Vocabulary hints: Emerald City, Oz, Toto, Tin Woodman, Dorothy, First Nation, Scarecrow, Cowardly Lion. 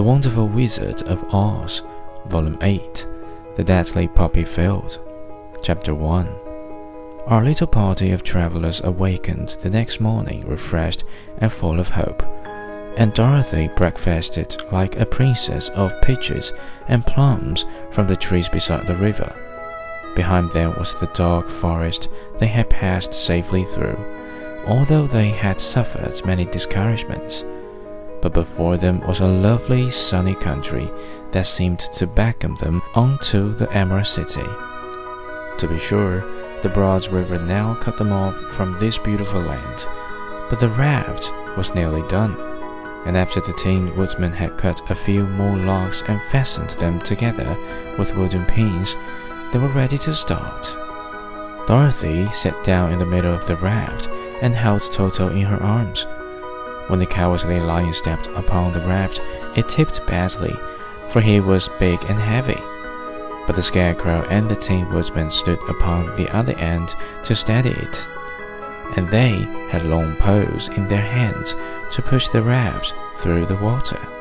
The Wonderful Wizard of Oz, Volume 8, The Deadly Poppy Field, Chapter 1. Our little party of travelers awakened the next morning refreshed and full of hope, and Dorothy breakfasted like a princess of peaches and plums from the trees beside the river. Behind them was the dark forest they had passed safely through, although they had suffered many discouragements.But before them was a lovely sunny country that seemed to beckon them onto the Emerald City. To be sure, the broad river now cut them off from this beautiful land, but the raft was nearly done, and after the Tin Woodman had cut a few more logs and fastened them together with wooden pins, they were ready to start. Dorothy sat down in the middle of the raft and held Toto in her arms.When the Cowardly Lion stepped upon the raft, it tipped badly, for he was big and heavy. But the Scarecrow and the Tin Woodman stood upon the other end to steady it, and they had long poles in their hands to push the raft through the water.